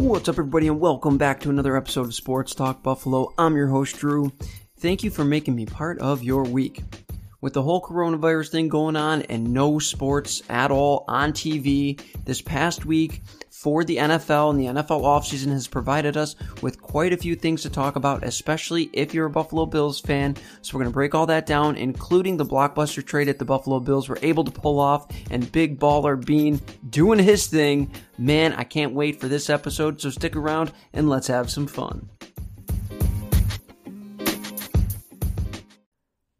What's up, everybody, and welcome back to another episode of Sports Talk Buffalo. I'm your host, Drew. Thank you for making me part of your week. With the whole coronavirus thing going on and no sports at all on TV this past week for the NFL, and the NFL offseason has provided us with quite a few things to talk about, especially if you're a Buffalo Bills fan. So we're going to break all that down, including the blockbuster trade that the Buffalo Bills were able to pull off and Big Baller Bean doing his thing. Man, I can't wait for this episode, so stick around and let's have some fun.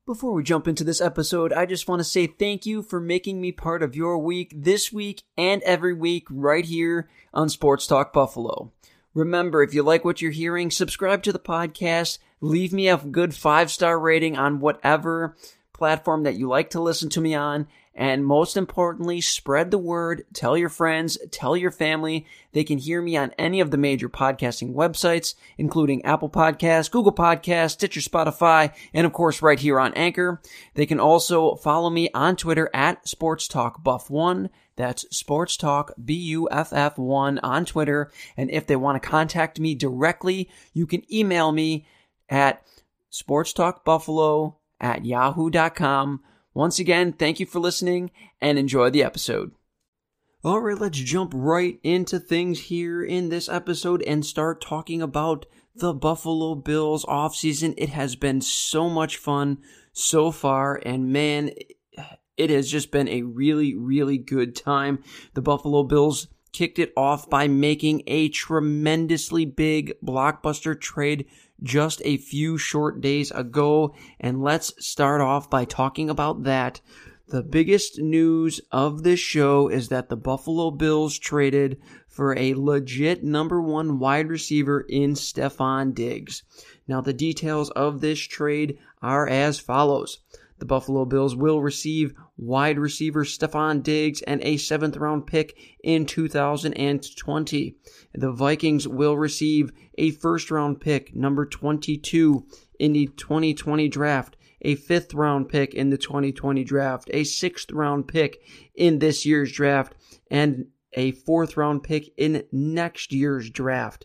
Before we jump into this episode, I just want to say thank you for making me part of your week this week and every week right here on Sports Talk Buffalo. Remember, if you like what you're hearing, subscribe to the podcast, leave me a good 5-star rating on whatever platform that you like to listen to me on, and most importantly, spread the word, tell your friends, tell your family. They can hear me on any of the major podcasting websites, including Apple Podcasts, Google Podcasts, Stitcher, Spotify, and of course right here on Anchor. They can also follow me on Twitter at SportsTalkBuff1. That's SportsTalkBuff1 on Twitter. And if they want to contact me directly, you can email me at sportstalkbuffalo@yahoo.com. Once again, thank you for listening and enjoy the episode. All right, let's jump right into things here in this episode and start talking about the Buffalo Bills offseason. It has been so much fun so far, and man, it has just been a really, really good time. The Buffalo Bills kicked it off by making a tremendously big blockbuster trade just a few short days ago, and let's start off by talking about that. The biggest news of this show is that the Buffalo Bills traded for a legit number one wide receiver in Stefon Diggs. Now, the details of this trade are as follows. The Buffalo Bills will receive wide receiver Stefon Diggs and a 7th-round pick in 2020. The Vikings will receive a 1st-round pick, number 22, in the 2020 draft, a 5th-round pick in the 2020 draft, a 6th-round pick in this year's draft, and a 4th-round pick in next year's draft.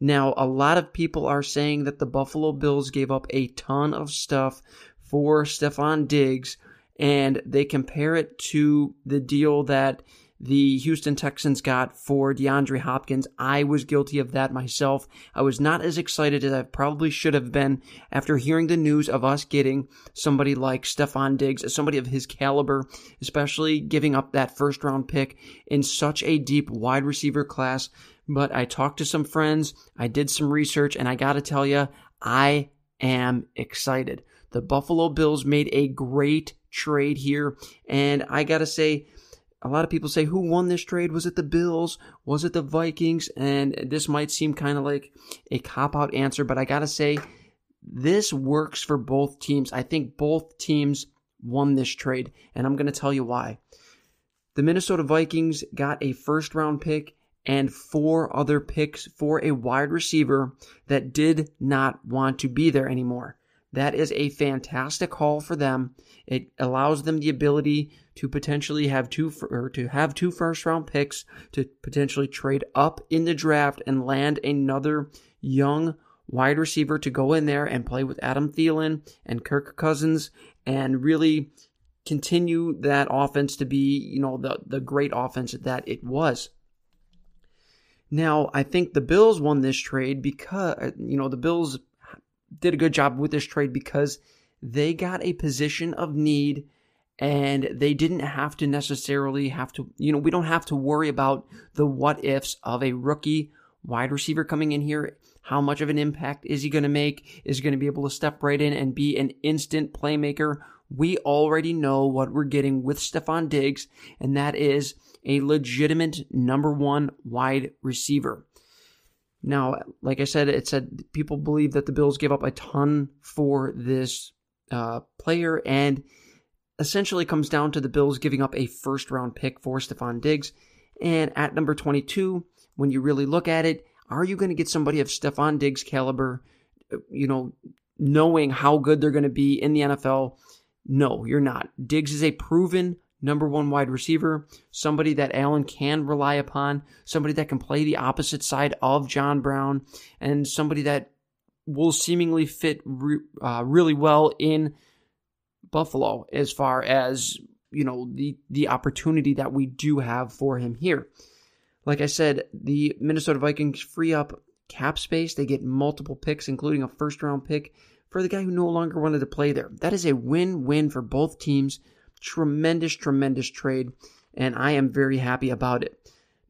Now, a lot of people are saying that the Buffalo Bills gave up a ton of stuff for Stefon Diggs, and they compare it to the deal that the Houston Texans got for DeAndre Hopkins. I was guilty of that myself. I was not as excited as I probably should have been after hearing the news of us getting somebody like Stefon Diggs, somebody of his caliber, especially giving up that 1st-round pick in such a deep wide receiver class. But I talked to some friends, I did some research, and I gotta tell you, I am excited. The Buffalo Bills made a great trade here, and I gotta say, a lot of people say, who won this trade? Was it the Bills? Was it the Vikings? And this might seem kind of like a cop-out answer, but I gotta say, this works for both teams. I think both teams won this trade, and I'm gonna tell you why. The Minnesota Vikings got a 1st-round pick and 4 other picks for a wide receiver that did not want to be there anymore. That is a fantastic haul for them. It allows them the ability to potentially have two 1st-round picks to potentially trade up in the draft and land another young wide receiver to go in there and play with Adam Thielen and Kirk Cousins and really continue that offense to be, the great offense that it was. Now, I think the Bills won this trade because, the Bills did a good job with this trade because they got a position of need and they didn't have to necessarily we don't have to worry about the what ifs of a rookie wide receiver coming in here. How much of an impact is he going to make? Is he going to be able to step right in and be an instant playmaker? We already know what we're getting with Stefon Diggs, and that is a legitimate number one wide receiver. Now, like I said, it said people believe that the Bills gave up a ton for this player, and essentially comes down to the Bills giving up a 1st-round pick for Stefon Diggs. And at number 22, when you really look at it, are you going to get somebody of Stefon Diggs' caliber, knowing how good they're going to be in the NFL? No, you're not. Diggs is a proven number one wide receiver, somebody that Allen can rely upon, somebody that can play the opposite side of John Brown, and somebody that will seemingly fit really well in Buffalo as far as, you know, the opportunity that we do have for him here. Like I said, the Minnesota Vikings free up cap space. They get multiple picks, including a first-round pick for the guy who no longer wanted to play there. That is a win-win for both teams. Tremendous, tremendous trade, and I am very happy about it.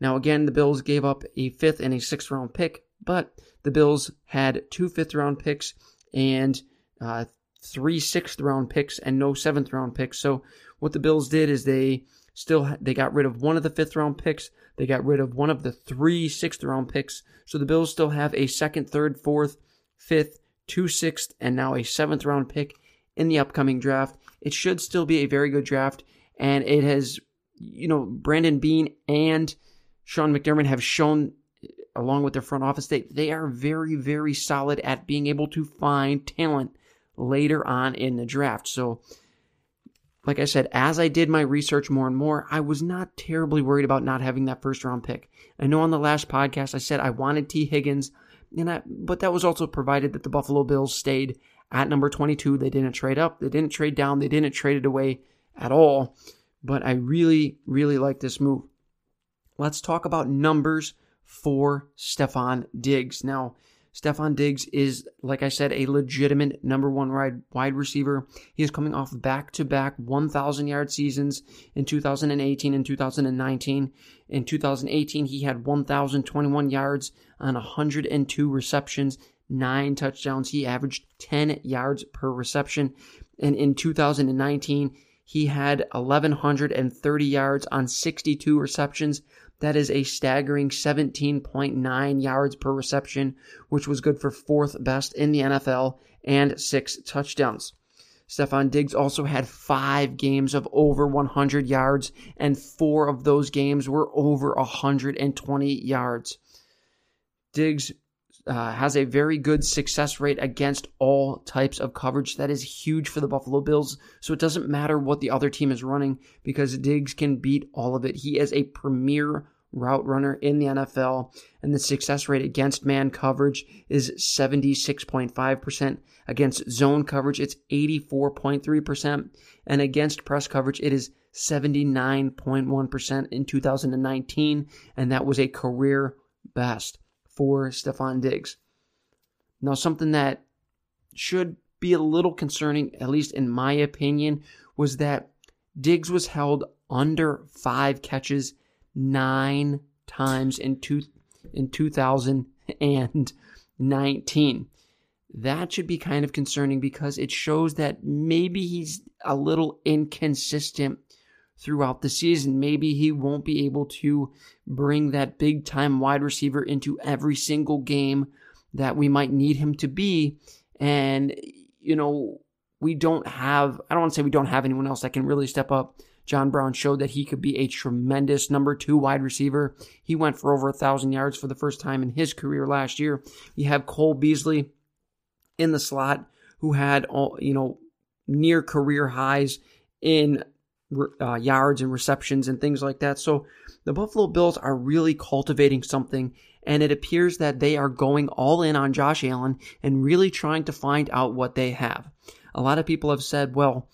Now, again, the Bills gave up a 5th and a 6th round pick, but the Bills had 2 5th round picks and 3 6th round picks and no 7th round picks. So what the Bills did is they got rid of one of the 5th round picks. They got rid of one of the 3 6th round picks. So the Bills still have a 2nd, 3rd, 4th, 5th, 2 6th, and now a 7th round pick in the upcoming draft. It should still be a very good draft, and it has, you know, Brandon Bean and Sean McDermott have shown, along with their front office, they are very, very solid at being able to find talent later on in the draft. So, like I said, as I did my research more and more, I was not terribly worried about not having that first-round pick. I know on the last podcast I said I wanted T. Higgins, but that was also provided that the Buffalo Bills stayed at number 22, they didn't trade up, they didn't trade down, they didn't trade it away at all. But I really, really like this move. Let's talk about numbers for Stefon Diggs. Now, Stefon Diggs is, like I said, a legitimate number one wide receiver. He is coming off back-to-back 1,000-yard seasons in 2018 and 2019. In 2018, he had 1,021 yards on 102 receptions. 9 touchdowns. He averaged 10 yards per reception. And in 2019, he had 1,130 yards on 62 receptions. That is a staggering 17.9 yards per reception, which was good for 4th best in the NFL and 6 touchdowns. Stefon Diggs also had 5 games of over 100 yards, and 4 of those games were over 120 yards. Diggs has a very good success rate against all types of coverage. That is huge for the Buffalo Bills. So it doesn't matter what the other team is running because Diggs can beat all of it. He is a premier route runner in the NFL, and the success rate against man coverage is 76.5%. Against zone coverage, it's 84.3%. And against press coverage, it is 79.1% in 2019, and that was a career best for Stefon Diggs. Now, something that should be a little concerning, at least in my opinion, was that Diggs was held under 5 catches 9 times in 2019. That should be kind of concerning because it shows that maybe he's a little inconsistent throughout the season. Maybe he won't be able to bring that big-time wide receiver into every single game that we might need him to be. And, you know, I don't want to say we don't have anyone else that can really step up. John Brown showed that he could be a tremendous number 2 wide receiver. He went for over 1,000 yards for the first time in his career last year. You have Cole Beasley in the slot who had, near career highs in yards and receptions and things like that. So the Buffalo Bills are really cultivating something, and it appears that they are going all in on Josh Allen and really trying to find out what they have. A lot of people have said, well,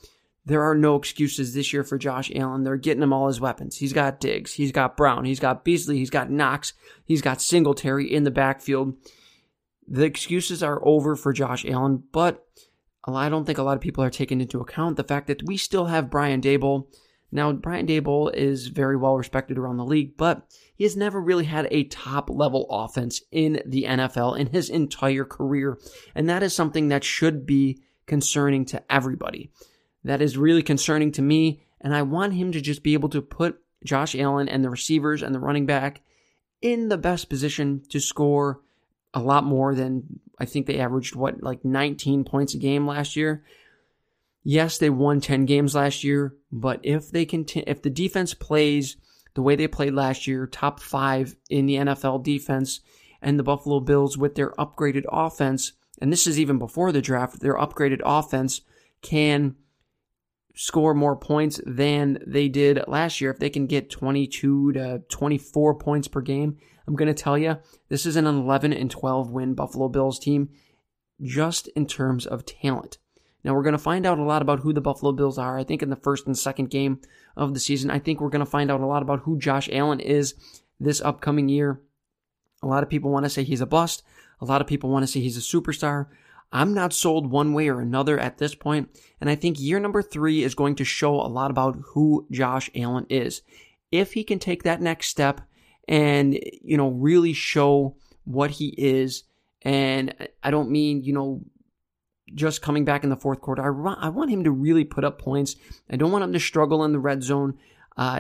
there are no excuses this year for Josh Allen. They're getting him all his weapons. He's got Diggs, he's got Brown, he's got Beasley, he's got Knox, he's got Singletary in the backfield. The excuses are over for Josh Allen, but I don't think a lot of people are taking into account the fact that we still have Brian Dable. Now, Brian Dable is very well respected around the league, but he has never really had a top-level offense in the NFL in his entire career, and that is something that should be concerning to everybody. That is really concerning to me, and I want him to just be able to put Josh Allen and the receivers and the running back in the best position to score a lot more than, I think they averaged, 19 points a game last year. Yes, they won 10 games last year, but if the defense plays the way they played last year, top 5 in the NFL defense, and the Buffalo Bills with their upgraded offense, and this is even before the draft, their upgraded offense can score more points than they did last year. If they can get 22 to 24 points per game, I'm going to tell you, this is an 11-12 win Buffalo Bills team just in terms of talent. Now, we're going to find out a lot about who the Buffalo Bills are, I think, in the first and second game of the season. I think we're going to find out a lot about who Josh Allen is this upcoming year. A lot of people want to say he's a bust. A lot of people want to say he's a superstar. I'm not sold one way or another at this point, and I think year number 3 is going to show a lot about who Josh Allen is. If he can take that next step and, really show what he is, and I don't mean, just coming back in the fourth quarter. I want him to really put up points. I don't want him to struggle in the red zone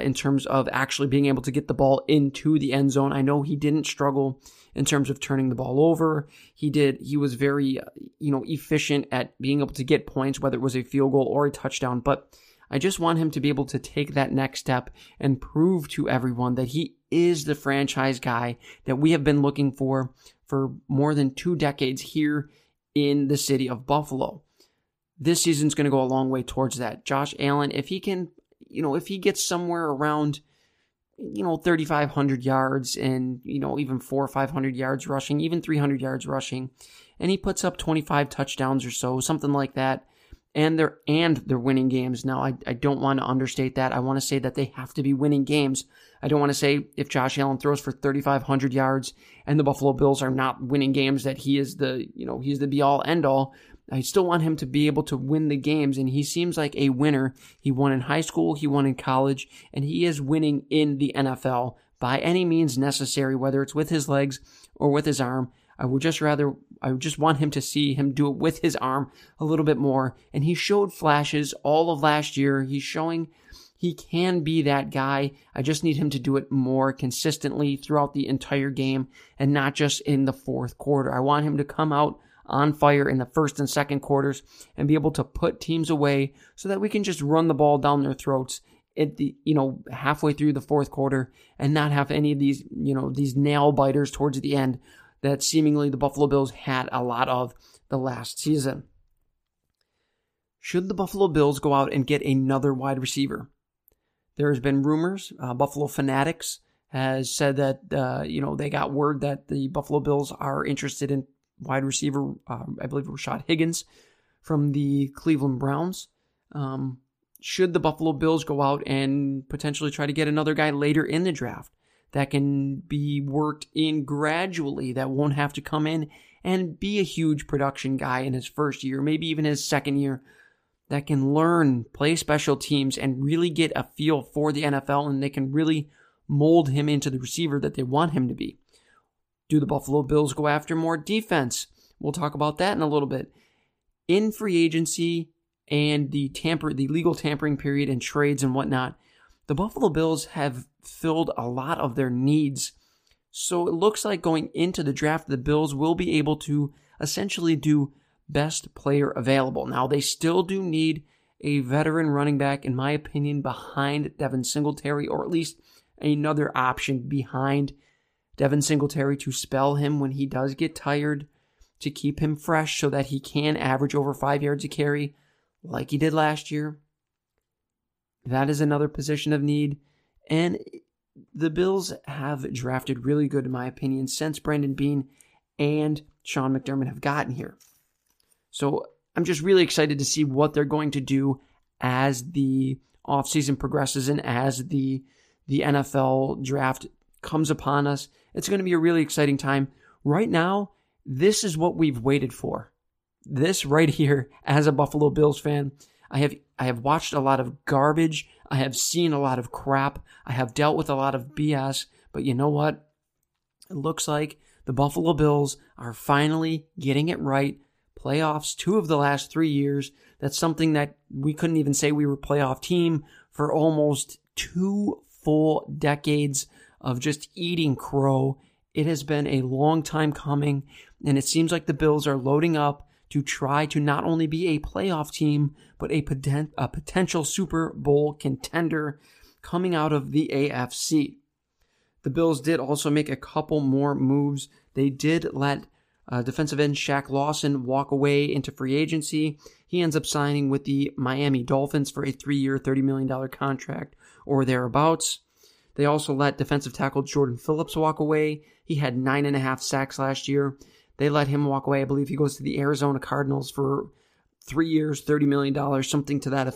in terms of actually being able to get the ball into the end zone. I know he didn't struggle in terms of turning the ball over. He was very, efficient at being able to get points, whether it was a field goal or a touchdown. But I just want him to be able to take that next step and prove to everyone that he is the franchise guy that we have been looking for more than 2 decades here in the city of Buffalo. This season's going to go a long way towards that. Josh Allen, if he can, if he gets somewhere around, 3,500 yards and, even 400 or 500 yards rushing, even 300 yards rushing, and he puts up 25 touchdowns or so, something like that, and they're winning games. Now, I don't want to understate that. I want to say that they have to be winning games. I don't want to say if Josh Allen throws for 3,500 yards and the Buffalo Bills are not winning games that he is the, he's the be-all, end-all. I still want him to be able to win the games, and he seems like a winner. He won in high school, he won in college, and he is winning in the NFL by any means necessary, whether it's with his legs or with his arm. I would just want him to see him do it with his arm a little bit more. And he showed flashes all of last year. He's showing he can be that guy. I just need him to do it more consistently throughout the entire game and not just in the fourth quarter. I want him to come out on fire in the first and second quarters and be able to put teams away so that we can just run the ball down their throats at the, halfway through the fourth quarter and not have any of these, these nail biters towards the end that seemingly the Buffalo Bills had a lot of the last season. Should the Buffalo Bills go out and get another wide receiver? There has been rumors. Buffalo Fanatics has said that, they got word that the Buffalo Bills are interested in wide receiver, I believe Rashad Higgins from the Cleveland Browns. Should the Buffalo Bills go out and potentially try to get another guy later in the draft that can be worked in gradually, that won't have to come in and be a huge production guy in his first year, maybe even his second year, that can learn, play special teams, and really get a feel for the NFL, and they can really mold him into the receiver that they want him to be? Do the Buffalo Bills go after more defense? We'll talk about that in a little bit. In free agency and the legal tampering period and trades and whatnot, the Buffalo Bills have filled a lot of their needs. So it looks like going into the draft, the Bills will be able to essentially do best player available. Now, they still do need a veteran running back, in my opinion, behind Devin Singletary, or at least another option behind Devin Singletary to spell him when he does get tired, to keep him fresh so that he can average over 5 yards a carry like he did last year. That is another position of need, and the Bills have drafted really good, in my opinion, since Brandon Bean and Sean McDermott have gotten here. So I'm just really excited to see what they're going to do as the offseason progresses and as the NFL draft comes upon us. It's going to be a really exciting time. Right now, this is what we've waited for. This right here, as a Buffalo Bills fan, I have watched a lot of garbage. I have seen a lot of crap. I have dealt with a lot of BS. But you know what? It looks like the Buffalo Bills are finally getting it right. Playoffs 2 of the last 3 years. That's something that we couldn't even say we were a playoff team for almost 2 full decades of just eating crow. It has been a long time coming, and it seems like the Bills are loading up to try to not only be a playoff team, but a potential Super Bowl contender coming out of the AFC. The Bills did also make a couple more moves. They did let Defensive end Shaq Lawson walk away into free agency. He ends up signing with the Miami Dolphins for a 3-year, $30 million contract or thereabouts. They also let defensive tackle Jordan Phillips walk away. He had 9.5 sacks last year. They let him walk away. I believe he goes to the Arizona Cardinals for 3 years, $30 million, something to that.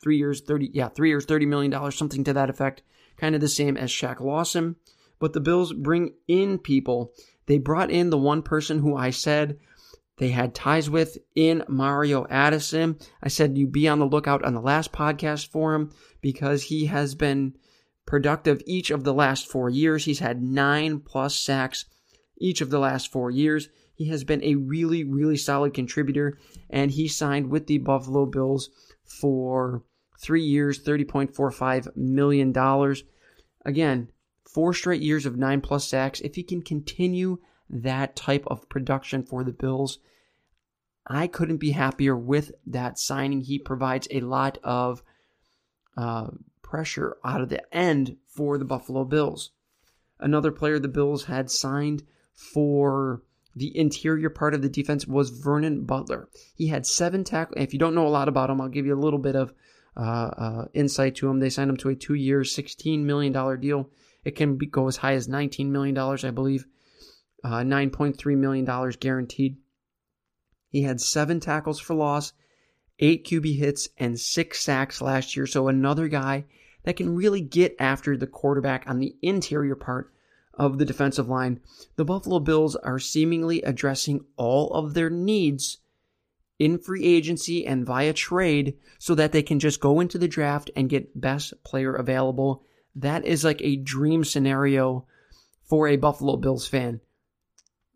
3 years, $30 million, something to that effect. Kind of the same as Shaq Lawson. But the Bills bring in people. They brought in the one person who I said they had ties with in Mario Addison. I said you be on the lookout on the last podcast for him because he has been productive each of the last 4 years. He's had 9+ sacks each of the last 4 years. He has been a really, really solid contributor, and he signed with the Buffalo Bills for 3 years, $30.45 million. Again, 4 straight years of 9+ sacks. If he can continue that type of production for the Bills, I couldn't be happier with that signing. He provides a lot of pressure out of the end for the Buffalo Bills. Another player the Bills had signed for the interior part of the defense was Vernon Butler. He had 7 tackles. If you don't know a lot about him, I'll give you a little bit of insight to him. They signed him to a 2-year, $16 million deal. It can go as high as $19 million, I believe. $9.3 million guaranteed. He had 7 tackles for loss, 8 QB hits, and 6 sacks last year. So another guy that can really get after the quarterback on the interior part of the defensive line. The Buffalo Bills are seemingly addressing all of their needs in free agency and via trade so that they can just go into the draft and get best player available. That is like a dream scenario for a Buffalo Bills fan,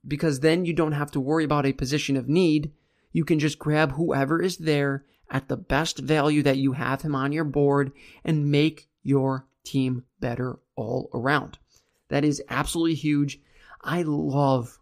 because then you don't have to worry about a position of need. You can just grab whoever is there at the best value that you have him on your board and make your team better all around. That is absolutely huge. I love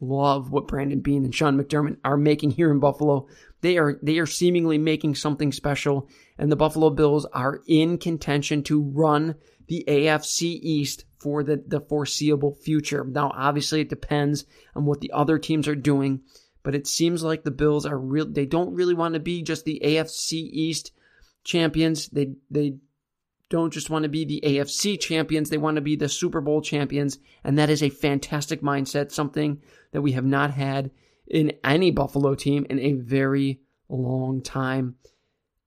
what Brandon Bean and Sean McDermott are making here in Buffalo. They are seemingly making something special, and the Buffalo Bills are in contention to run the AFC East for the foreseeable future. Now, obviously, it depends on what the other teams are doing, but it seems like the Bills are they don't really want to be just the AFC East champions. They don't just want to be the AFC champions. They want to be the Super Bowl champions, and that is a fantastic mindset, something that we have not had in any Buffalo team in a very long time.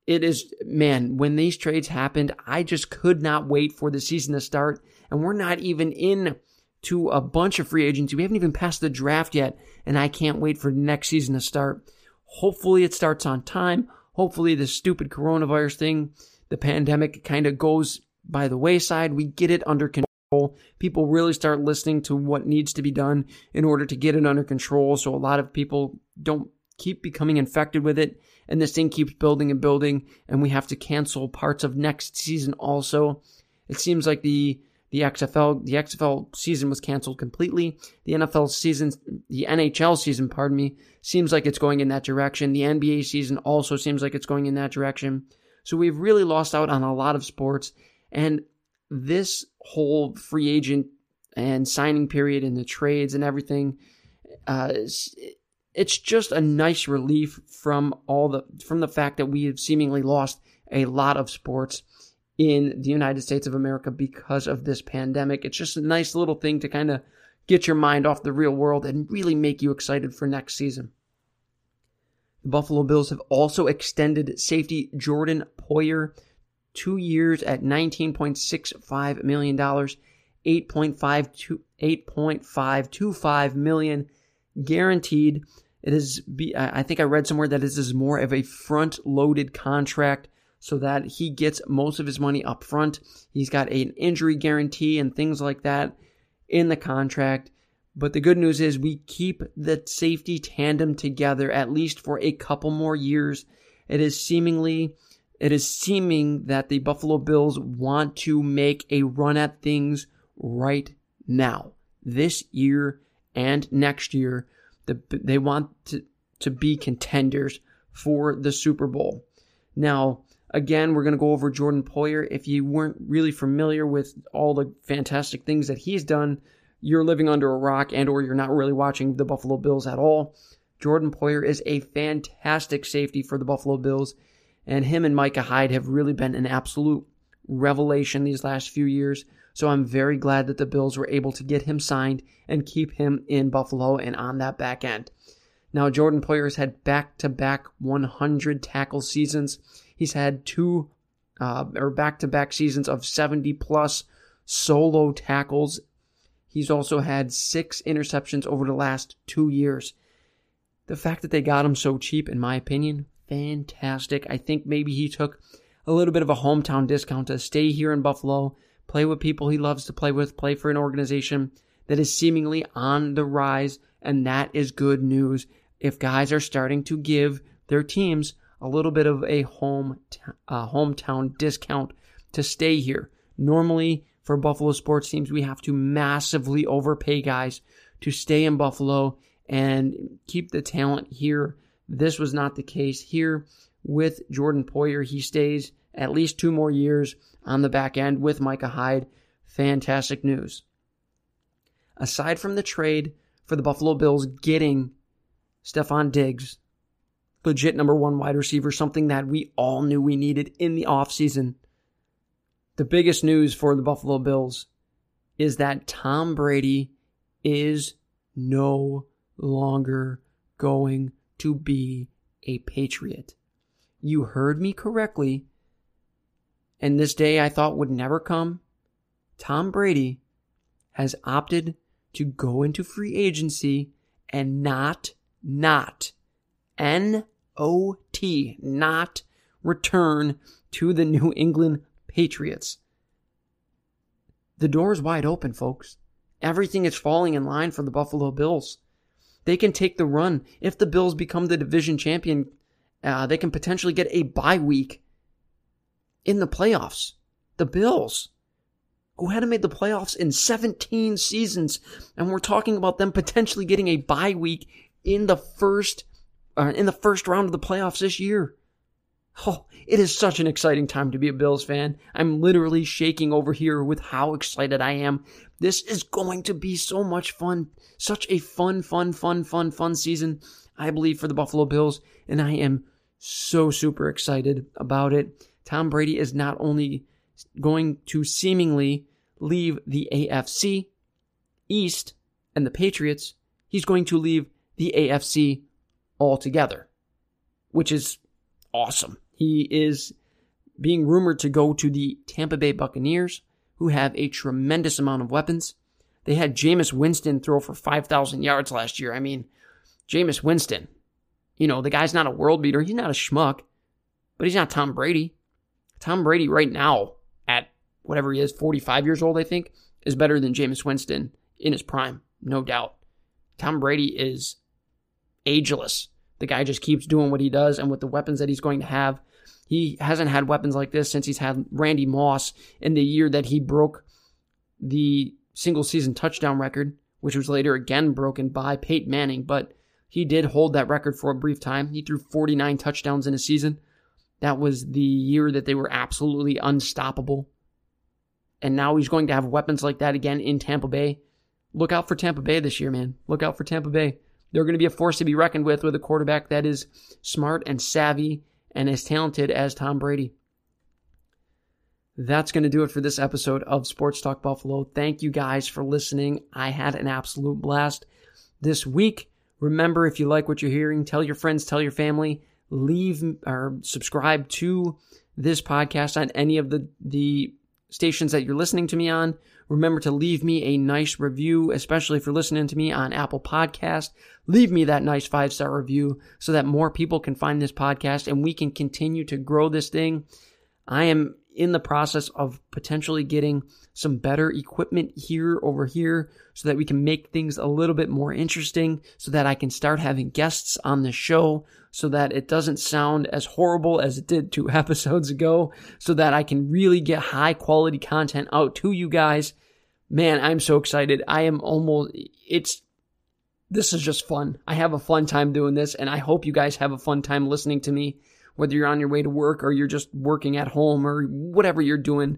It is, man, when these trades happened, I just could not wait for the season to start, and we're not even in to a bunch of free agency. We haven't even passed the draft yet, and I can't wait for next season to start. Hopefully it starts on time. Hopefully this stupid coronavirus thing, the pandemic, kind of goes by the wayside. We get it under control. People really start listening to what needs to be done in order to get it under control, so a lot of people don't keep becoming infected with it, and this thing keeps building and building, and we have to cancel parts of next season also. It seems like the XFL season was canceled completely. The NHL season, seems like it's going in that direction. The NBA season also seems like it's going in that direction. So we've really lost out on a lot of sports, and this whole free agent and signing period and the trades and everything, it's just a nice relief from the fact that we have seemingly lost a lot of sports in the United States of America because of this pandemic. It's just a nice little thing to kind of get your mind off the real world and really make you excited for next season. The Buffalo Bills have also extended safety Jordan Poyer 2 years at $19.65 million, $8.525 million guaranteed. It is, I think I read somewhere that this is more of a front-loaded contract so that he gets most of his money up front. He's got an injury guarantee and things like that in the contract. But the good news is we keep the safety tandem together at least for a couple more years. It is seeming that the Buffalo Bills want to make a run at things right now, this year and next year. They want to be contenders for the Super Bowl. Now, again, we're going to go over Jordan Poyer. If you weren't really familiar with all the fantastic things that he's done, you're living under a rock and or you're not really watching the Buffalo Bills at all. Jordan Poyer is a fantastic safety for the Buffalo Bills, and him and Micah Hyde have really been an absolute revelation these last few years. So I'm very glad that the Bills were able to get him signed and keep him in Buffalo and on that back end. Now, Jordan Poyer has had back-to-back 100 tackle seasons. He's had back-to-back seasons of 70-plus solo tackles. He's also had 6 interceptions over the last 2 years. The fact that they got him so cheap, in my opinion, fantastic. I think maybe he took a little bit of a hometown discount to stay here in Buffalo, play with people he loves to play with, play for an organization that is seemingly on the rise, and that is good news if guys are starting to give their teams a little bit of a hometown discount to stay here. Normally, for Buffalo sports teams, we have to massively overpay guys to stay in Buffalo and keep the talent here. This was not the case here with Jordan Poyer. He stays at least 2 more years on the back end with Micah Hyde. Fantastic news. Aside from the trade for the Buffalo Bills getting Stefon Diggs, legit number 1 wide receiver, something that we all knew we needed in the offseason, the biggest news for the Buffalo Bills is that Tom Brady is no longer going to be a Patriot. You heard me correctly, and this day I thought would never come. Tom Brady has opted to go into free agency and not N-O-T, not return to the New England Patriots. The door is wide open, folks. Everything is falling in line for the Buffalo Bills. They can take the run. If the Bills become the division champion, they can potentially get a bye week in the playoffs. The Bills, who hadn't made the playoffs in 17 seasons, and we're talking about them potentially getting a bye week in the first round of the playoffs this year. Oh, it is such an exciting time to be a Bills fan. I'm literally shaking over here with how excited I am. This is going to be so much fun. Such a fun season, I believe, for the Buffalo Bills, and I am so super excited about it. Tom Brady is not only going to seemingly leave the AFC East and the Patriots, he's going to leave the AFC altogether, which is awesome. He is being rumored to go to the Tampa Bay Buccaneers, who have a tremendous amount of weapons. They had Jameis Winston throw for 5,000 yards last year. I mean, Jameis Winston, the guy's not a world beater. He's not a schmuck, but he's not Tom Brady. Tom Brady right now, at whatever he is, 45 years old, I think, is better than Jameis Winston in his prime, no doubt. Tom Brady is ageless. The guy just keeps doing what he does, and with the weapons that he's going to have, he hasn't had weapons like this since he's had Randy Moss in the year that he broke the single-season touchdown record, which was later again broken by Peyton Manning, but he did hold that record for a brief time. He threw 49 touchdowns in a season. That was the year that they were absolutely unstoppable, and now he's going to have weapons like that again in Tampa Bay. Look out for Tampa Bay this year, man. Look out for Tampa Bay. They're going to be a force to be reckoned with a quarterback that is smart and savvy and as talented as Tom Brady. That's going to do it for this episode of Sports Talk Buffalo. Thank you guys for listening. I had an absolute blast this week. Remember, if you like what you're hearing, tell your friends, tell your family, leave or subscribe to this podcast on any of the stations that you're listening to me on. Remember to leave me a nice review, especially if you're listening to me on Apple Podcasts. Leave me that nice 5-star review so that more people can find this podcast and we can continue to grow this thing. I am in the process of potentially getting some better equipment over here so that we can make things a little bit more interesting, so that I can start having guests on the show, so that it doesn't sound as horrible as it did 2 episodes ago, so that I can really get high quality content out to you guys. Man, I'm so excited. This is just fun. I have a fun time doing this, and I hope you guys have a fun time listening to me, whether you're on your way to work or you're just working at home or whatever you're doing.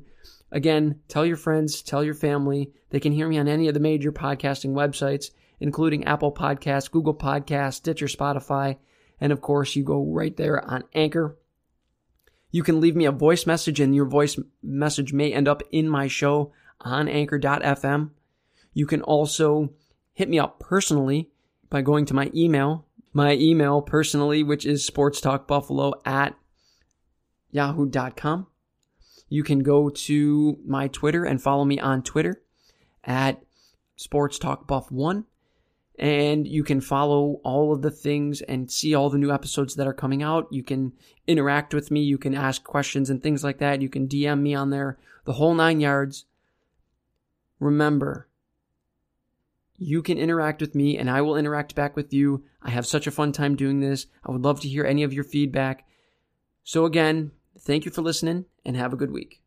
Again, tell your friends, tell your family. They can hear me on any of the major podcasting websites, including Apple Podcasts, Google Podcasts, Stitcher, Spotify, and of course, you go right there on Anchor. You can leave me a voice message, and your voice message may end up in my show on anchor.fm. You can also hit me up personally by going to my email personally, which is sportstalkbuffalo@yahoo.com. You can go to my Twitter and follow me on Twitter at sportstalkbuff1. And you can follow all of the things and see all the new episodes that are coming out. You can interact with me. You can ask questions and things like that. You can DM me on there. The whole 9 yards. Remember, you can interact with me and I will interact back with you. I have such a fun time doing this. I would love to hear any of your feedback. So again, thank you for listening and have a good week.